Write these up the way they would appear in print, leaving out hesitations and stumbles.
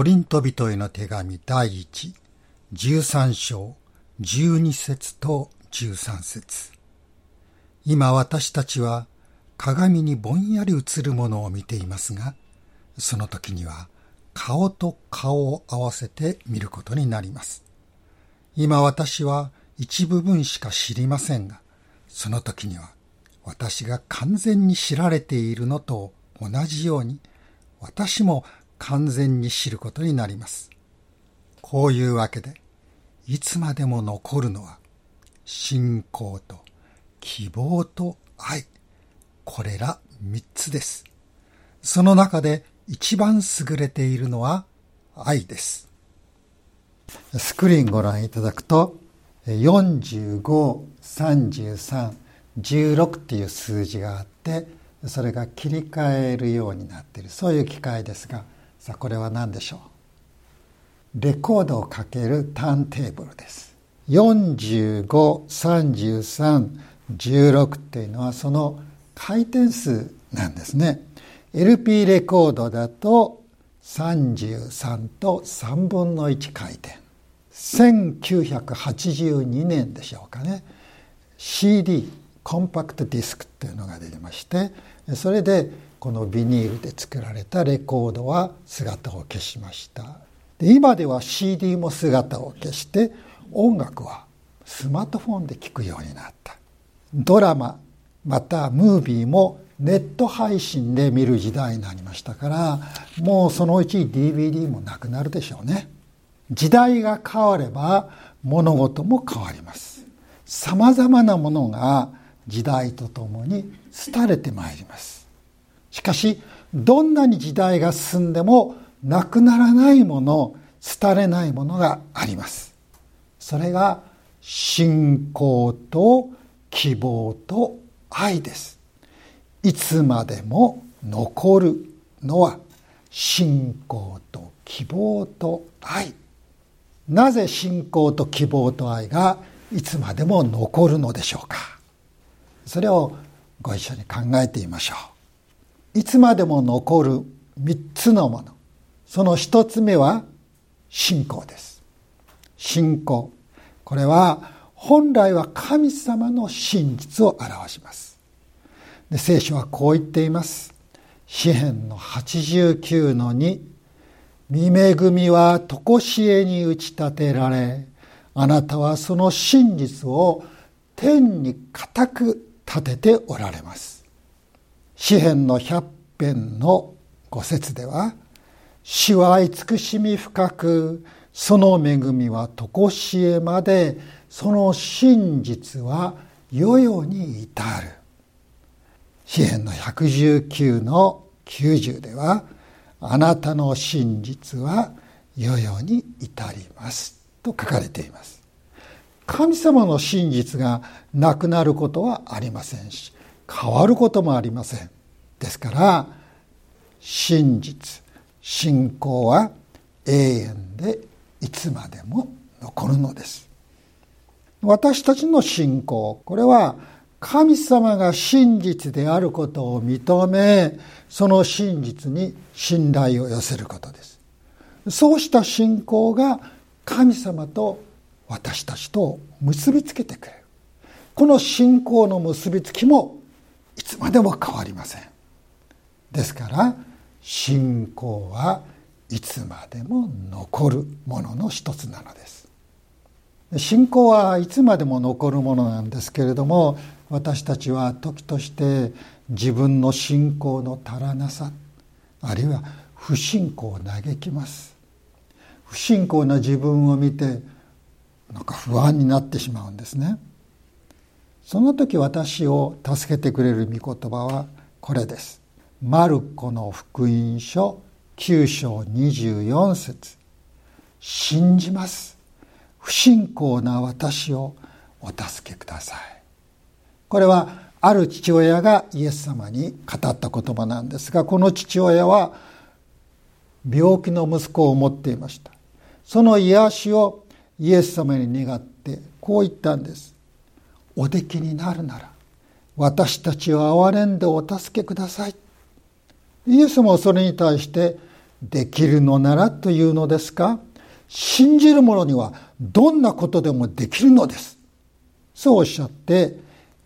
コリント人への手紙第1、13章、12節と13節。今私たちは鏡にぼんやり映るものを見ていますが、その時には顔と顔を合わせて見ることになります。今私は一部分しか知りませんが、その時には私が完全に知られているのと同じように、私も完全に知ることになります。こういうわけで、いつまでも残るのは、信仰と希望と愛、これら3つです。その中で一番優れているのは愛です。スクリーンご覧いただくと、45、33、16っていう数字があって、それが切り替えるようになっている、そういう機械ですが、さあこれは何でしょう。レコードをかけるターンテーブルです。45、33、16っていうのはその回転数なんですね。LP レコードだと33と3分の1回転。1982年でしょうかね。CD、コンパクトディスクっていうのが出てまして、それでこのビニールで作られたレコードは姿を消しました。で今では CD も姿を消して、音楽はスマートフォンで聴くようになった。ドラマ、またムービーもネット配信で見る時代になりましたから、もうそのうち DVD もなくなるでしょうね。時代が変われば物事も変わります。さまざまなものが時代とともに廃れてまいります。しかし、どんなに時代が進んでもなくならないもの、廃れないものがあります。それが信仰と希望と愛です。いつまでも残るのは信仰と希望と愛。なぜ信仰と希望と愛がいつまでも残るのでしょうか。それをご一緒に考えてみましょう。いつまでも残る3つのもの。その1つ目は信仰です。信仰。これは本来は神様の真実を表します。で聖書はこう言っています。詩編の 89-2、御恵みはとこしえに打ち立てられ、あなたはその真実を天に固く立てておられます。詩編の100編の5節では、主は慈しみ深く、その恵みはとこしえまで、その真実は世々に至る。詩編の 119-90 では、あなたの真実は世々に至りますと書かれています。神様の真実がなくなることはありませんし、変わることもありません。ですから、真実、信仰は永遠でいつまでも残るのです。私たちの信仰、これは神様が真実であることを認め、その真実に信頼を寄せることです。そうした信仰が神様と私たちと結びつけてくれる。この信仰の結びつきもいつまでも変わりません。ですから、信仰はいつまでも残るものの一つなのです。信仰はいつまでも残るものなんですけれども、私たちは時として自分の信仰の足らなさ、あるいは不信仰を嘆きます。不信仰な自分を見て、なんか不安になってしまうんですね。その時私を助けてくれる御言葉はこれです。マルコの福音書9章24節、信じます。不信仰な私をお助けください。これはある父親がイエス様に語った言葉なんですが、この父親は病気の息子を持っていました。その癒しをイエス様に願ってこう言ったんです。おできになるなら私たちを憐れんでお助けください。イエスもそれに対して、できるのならというのですか、信じる者にはどんなことでもできるのです。そうおっしゃって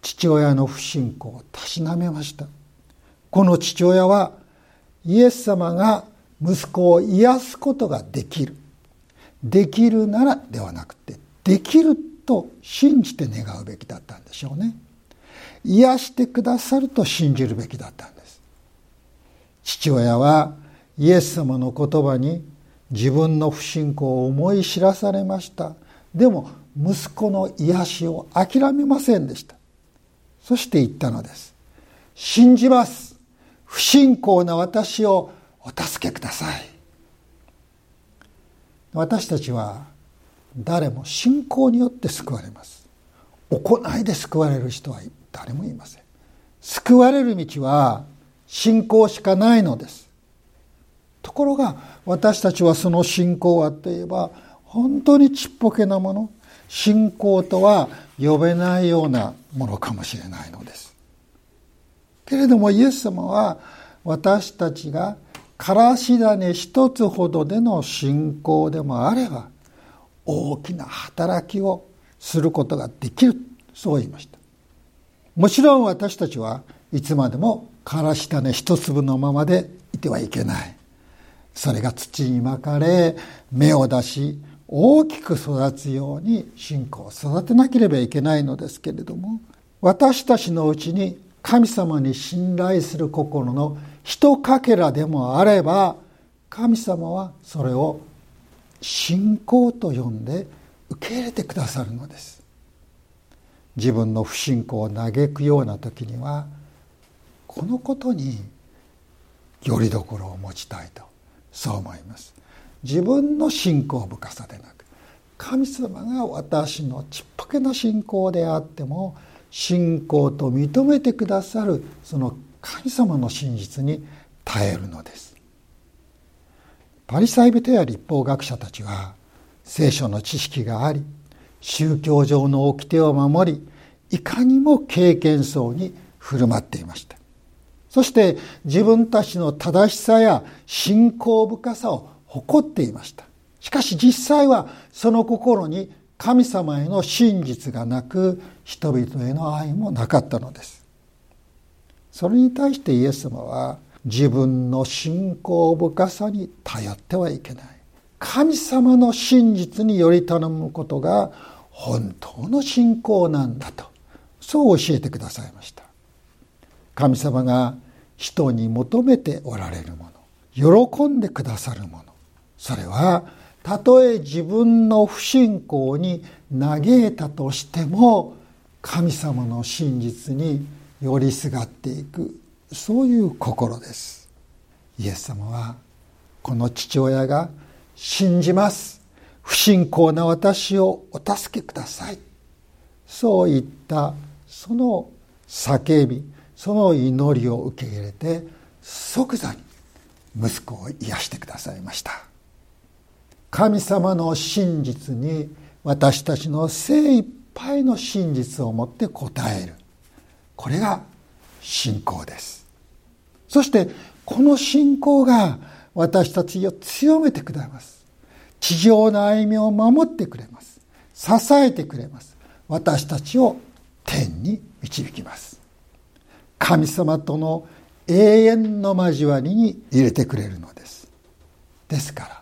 父親の不信仰をたしなめました。この父親はイエス様が息子を癒すことができる、できるならではなくてできると信じて願うべきだったんでしょうね。癒してくださると信じるべきだったんです。父親はイエス様の言葉に自分の不信仰を思い知らされました。でも息子の癒しを諦めませんでした。そして言ったのです。信じます。不信仰な私をお助けください。私たちは誰も信仰によって救われます。行いで救われる人は誰もいません。救われる道は信仰しかないのです。ところが私たちはその信仰はといえば本当にちっぽけなもの、信仰とは呼べないようなものかもしれないのです。けれどもイエス様は私たちがからし種一つほどでの信仰でもあれば大きな働きをすることができる、そう言いました。もちろん私たちはいつまでもからし種一粒のままでいてはいけない。それが土にまかれ芽を出し大きく育つように信仰を育てなければいけないのですけれども、私たちのうちに神様に信頼する心のひとかけらでもあれば、神様はそれを信仰と呼んで受け入れてくださるのです。自分の不信仰を嘆くような時にはこのことによりどころを持ちたいと、そう思います。自分の信仰深さでなく、神様が私のちっぽけな信仰であっても信仰と認めてくださるその神様の真実に耐えるのです。パリサイ人や立法学者たちは聖書の知識があり、宗教上の掟を守り、いかにも経験そうに振る舞っていました。そして自分たちの正しさや信仰深さを誇っていました。しかし実際はその心に神様への真実がなく、人々への愛もなかったのです。それに対してイエス様は自分の信仰深さに頼ってはいけない。神様の真実により頼むことが本当の信仰なんだと、そう教えてくださいました。神様が人に求めておられるもの、喜んでくださるもの、それはたとえ自分の不信仰に嘆いたとしても神様の真実に寄りすがっていく、そういう心です。イエス様はこの父親が信じます。不信仰な私をお助けください。そう言ったその叫び、その祈りを受け入れて即座に息子を癒してくださいました。神様の真実に私たちの精一杯の真実をもって応える。これが信仰です。そしてこの信仰が私たちを強めてくだます。地上の歩みを守ってくれます。支えてくれます。私たちを天に導きます。神様との永遠の交わりに入れてくれるのです。ですから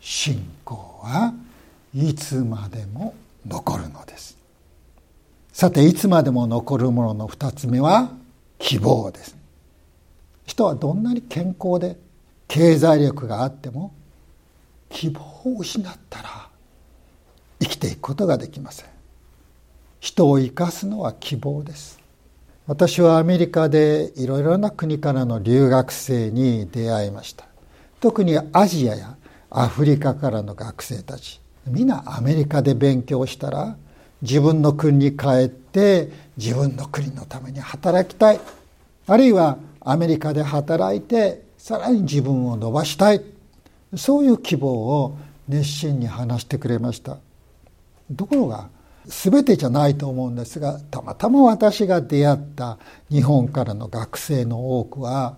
信仰はいつまでも残るのです。さて、いつまでも残るものの二つ目は希望です。人はどんなに健康で経済力があっても希望を失ったら生きていくことができません。人を生かすのは希望です。私はアメリカでいろいろな国からの留学生に出会いました。特にアジアやアフリカからの学生たち、みんなアメリカで勉強したら自分の国に帰って自分の国のために働きたい、あるいはアメリカで働いてさらに自分を伸ばしたい、そういう希望を熱心に話してくれました。ところが全てじゃないと思うんですが、たまたま私が出会った日本からの学生の多くは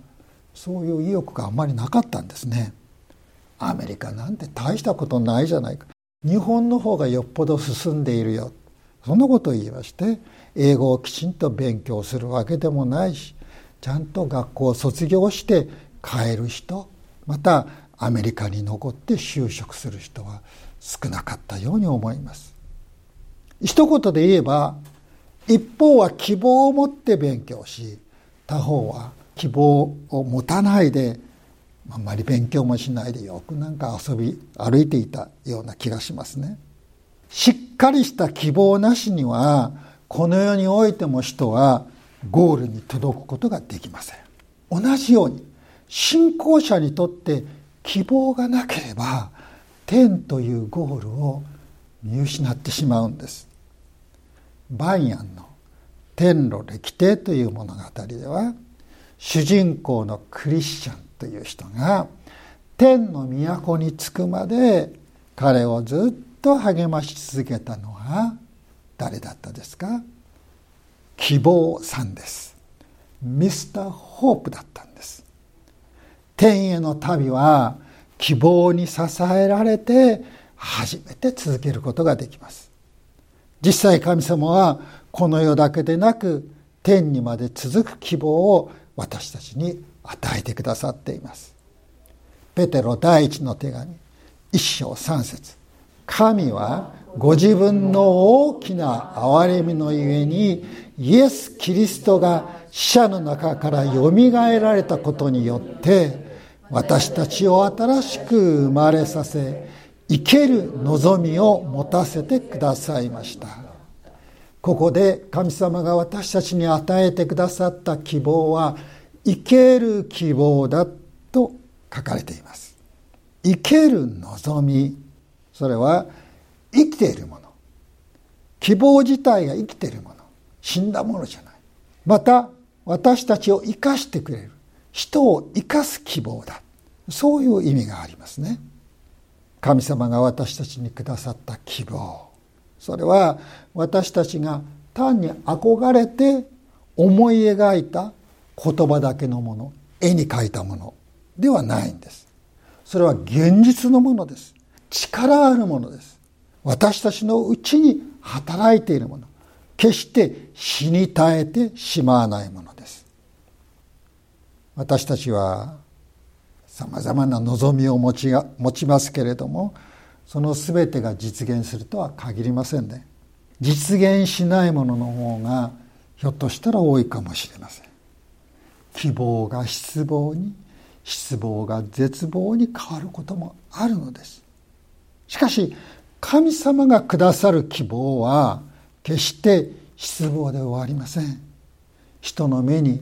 そういう意欲があんまりなかったんですね。アメリカなんて大したことないじゃないか、日本の方がよっぽど進んでいるよ、そんなことを言いまして、英語をきちんと勉強するわけでもないし、ちゃんと学校を卒業して帰る人、またアメリカに残って就職する人は少なかったように思います。一言で言えば、一方は希望を持って勉強し、他方は希望を持たないで、あんまり勉強もしないでよくなんか遊び歩いていたような気がしますね。しっかりした希望なしには、この世においても人はゴールに届くことができません。同じように、信仰者にとって希望がなければ、天というゴールを見失ってしまうんです。バンヤンの天路歴帝という物語では、主人公のクリスチャンという人が天の都に着くまで彼をずっと励まし続けたのは誰だったですか？希望さんです。ミスター・ホープだったんです。天への旅は希望に支えられて初めて続けることができます。実際神様はこの世だけでなく天にまで続く希望を私たちに与えてくださっています。ペテロ第一の手紙1章3節、神はご自分の大きな憐れみのゆえにイエス・キリストが死者の中からよみがえられたことによって私たちを新しく生まれさせ、生ける望みを持たせてくださいました。ここで神様が私たちに与えてくださった希望は生ける希望だと書かれています。生ける望み、それは生きているもの、希望自体が生きているもの、死んだものじゃない。また私たちを生かしてくれる、人を生かす希望だ、そういう意味がありますね。神様が私たちにくださった希望、それは私たちが単に憧れて思い描いた言葉だけのもの、絵に描いたものではないんです。それは現実のものです。力あるものです。私たちのうちに働いているもの、決して死に絶えてしまわないものです。私たちはさまざまな望みを持ちますけれども、そのすべてが実現するとは限りませんね。実現しないものの方がひょっとしたら多いかもしれません。希望が失望に、失望が絶望に変わることもあるのです。しかし神様がくださる希望は決して失望で終わりません。人の目に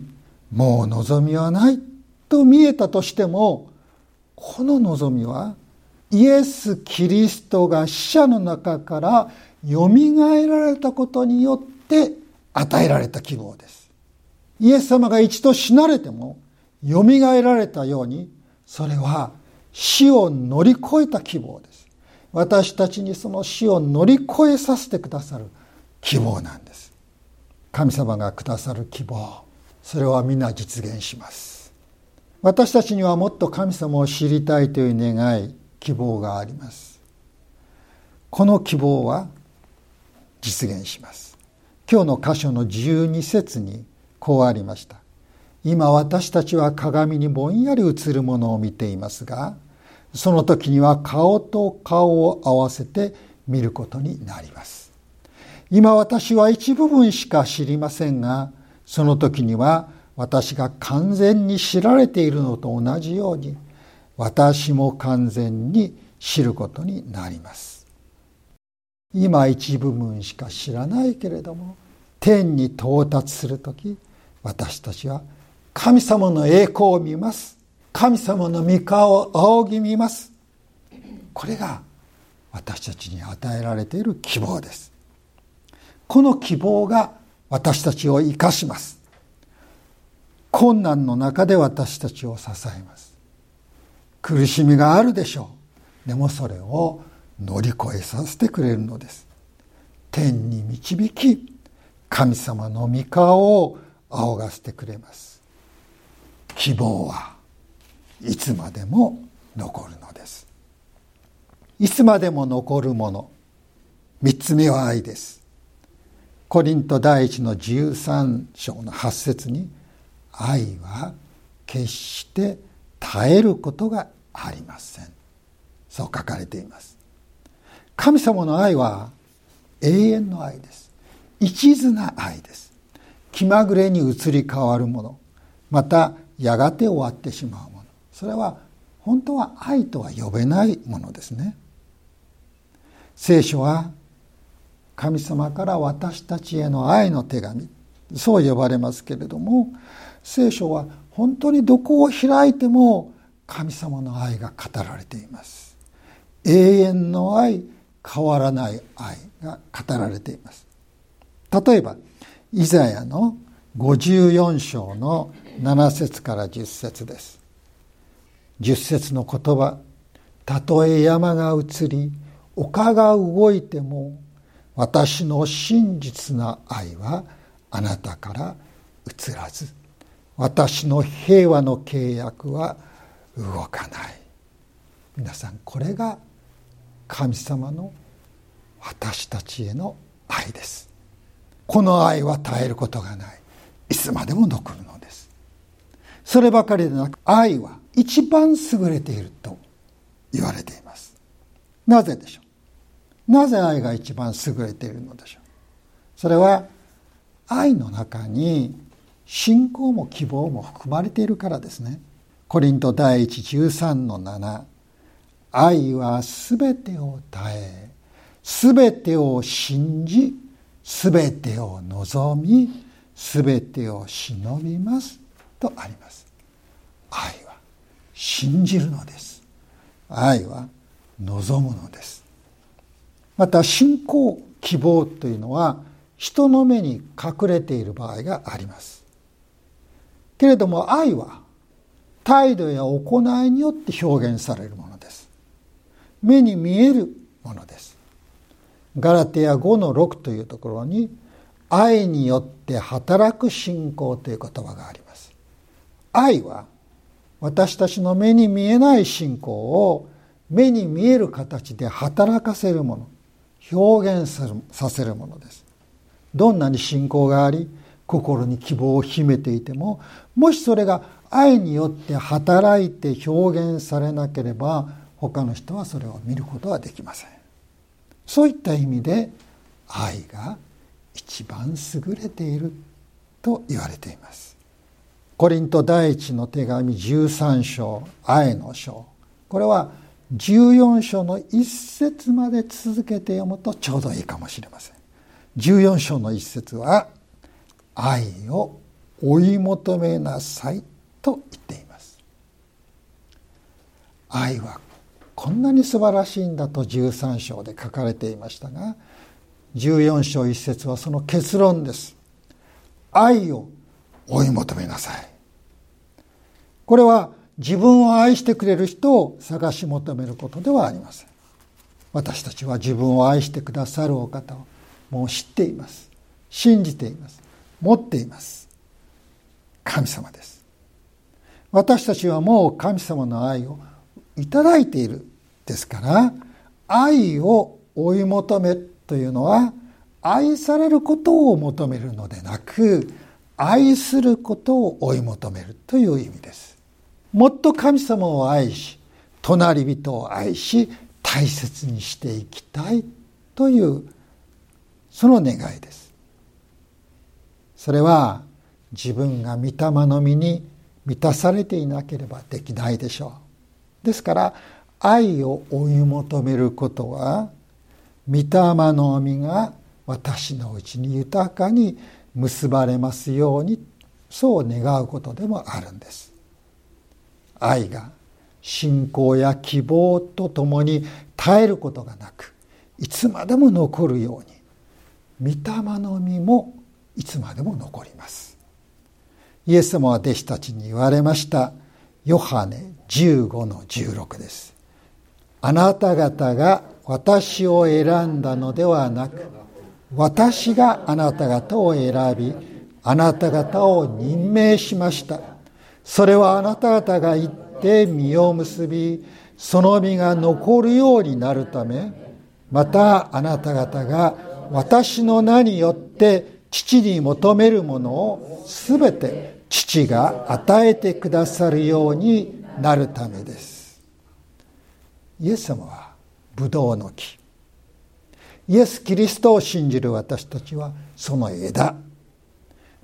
もう望みはないと見えたとしても、この望みはイエス・キリストが死者の中からよみがえられたことによって与えられた希望です。イエス様が一度死なれてもよみがえられたように、それは死を乗り越えた希望です。私たちにその死を乗り越えさせてくださる希望なんです。神様がくださる希望、それは皆実現します。私たちにはもっと神様を知りたいという願い、希望があります。この希望は実現します。今日の箇所の12節にこうありました。今私たちは鏡にぼんやり映るものを見ていますが、その時には顔と顔を合わせて見ることになります。今私は一部分しか知りませんが、その時には私が完全に知られているのと同じように、私も完全に知ることになります。今一部分しか知らないけれども、天に到達するとき、私たちは神様の栄光を見ます。神様の御顔を仰ぎ見ます。これが私たちに与えられている希望です。この希望が私たちを生かします。困難の中で私たちを支えます。苦しみがあるでしょう。でもそれを乗り越えさせてくれるのです。天に導き、神様の御顔を仰がせてくれます。希望はいつまでも残るのです。いつまでも残るもの、3つ目は愛です。コリント第一の13章の8節に、愛は決して絶えることがありません、そう書かれています。神様の愛は永遠の愛です。一途な愛です。気まぐれに移り変わるもの、またやがて終わってしまうもの、それは本当は愛とは呼べないものですね。聖書は神様から私たちへの愛の手紙、そう呼ばれますけれども、聖書は本当にどこを開いても神様の愛が語られています。永遠の愛、変わらない愛が語られています。例えばイザヤの54章の7節から10節です。10節の言葉、たとえ山が移り丘が動いても、私の真実な愛はあなたから移らず、私の平和の契約は動かない。皆さん、これが神様の私たちへの愛です。この愛は絶えることがない、いつまでも残るのです。そればかりでなく、愛は一番優れていると言われています。なぜでしょう。なぜ愛が一番優れているのでしょう。それは愛の中に信仰も希望も含まれているからですね。コリント第一 13の7、 愛はすべてを耐え、すべてを信じ、すべてを望み、すべてを忍びますとあります。愛は信じるのです。愛は望むのです。また信仰、希望というのは人の目に隠れている場合がありますけれども、愛は態度や行いによって表現されるものです。目に見えるものです。ガラテヤ 5の6 というところに、愛によって働く信仰という言葉があります。愛は私たちの目に見えない信仰を目に見える形で働かせるもの、表現させるものです。どんなに信仰があり、心に希望を秘めていても、もしそれが愛によって働いて表現されなければ、他の人はそれを見ることはできません。そういった意味で愛が一番優れていると言われています。コリント第一の手紙13章、愛の章、これは14章の1節まで続けて読むとちょうどいいかもしれません。14章の1節は、愛を追い求めなさいと言っています。愛はこんなに素晴らしいんだと13章で書かれていましたが、14章1節はその結論です。愛を追い求めなさい。これは自分を愛してくれる人を探し求めることではありません。私たちは自分を愛してくださるお方をもう知っています。信じています。持っています。神様です。私たちはもう神様の愛をいただいているですから、愛を追い求めというのは愛されることを求めるのでなく、愛することを追い求めるという意味です。もっと神様を愛し、隣人を愛し、大切にしていきたいというその願いです。それは自分が御霊の実に満たされていなければできないでしょう。ですから愛を追い求めることは、御霊の実が私のうちに豊かに結ばれますように、そう願うことでもあるんです。愛が信仰や希望とともに絶えることがなく、いつまでも残るように、御霊の実もいつまでも残ります。イエス様は弟子たちに言われました。ヨハネ 15の16 です。あなた方が私を選んだのではなく、私があなた方を選び、あなた方を任命しました。それはあなた方が行って実を結び、その実が残るようになるため、またあなた方が私の名によって父に求めるものをすべて父が与えてくださるようになるためです。イエス様はブドウの木。イエス・キリストを信じる私たちはその枝。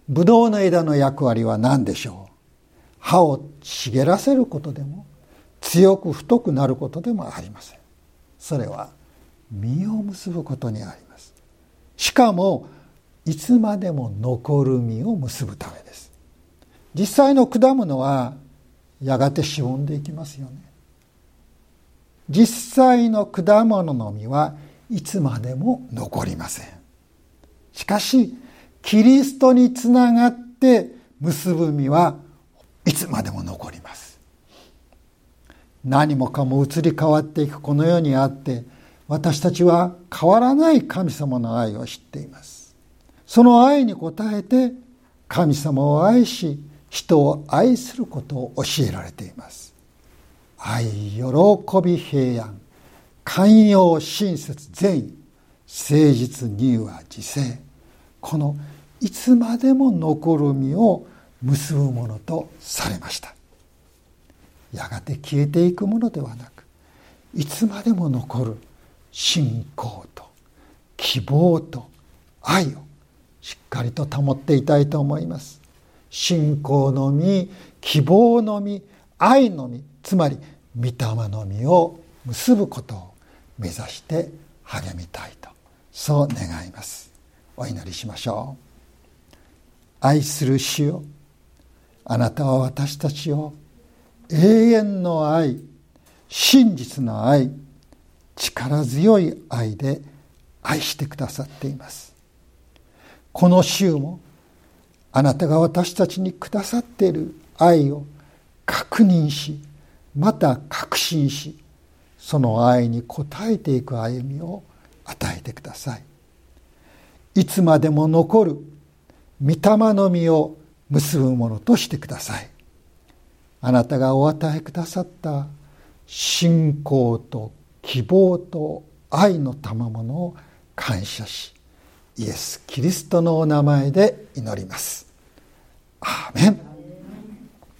ブドウの枝の役割は何でしょう。葉を茂らせることでも、強く太くなることでもありません。それは実を結ぶことにあります。しかもいつまでも残る実を結ぶためです。実際の果物はやがてしぼんでいきますよね。実際の果物の実はいつまでも残りません。しかしキリストにつながって結ぶ実はいつまでも残ります。何もかも移り変わっていくこの世にあって、私たちは変わらない神様の愛を知っています。その愛に応えて神様を愛し、人を愛することを教えられています。愛、喜び、平安、寛容、親切、善意、誠実、柔和、自制、このいつまでも残る実を結ぶものとされました。やがて消えていくものではなく、いつまでも残る信仰と希望と愛をしっかりと保っていたいと思います。信仰の実、希望の実、愛の実、つまり御霊の実を結ぶことを目指して励みたいと、そう願います。お祈りしましょう。愛する主よ、あなたは私たちを永遠の愛、真実の愛、力強い愛で愛してくださっています。この週もあなたが私たちにくださっている愛を確認し、また確信し、その愛に応えていく歩みを与えてください。いつまでも残る御霊の実を結ぶものとしてください。あなたがお与えくださった信仰と希望と愛の賜物を感謝し、イエス・キリストのお名前で祈ります。アーメン。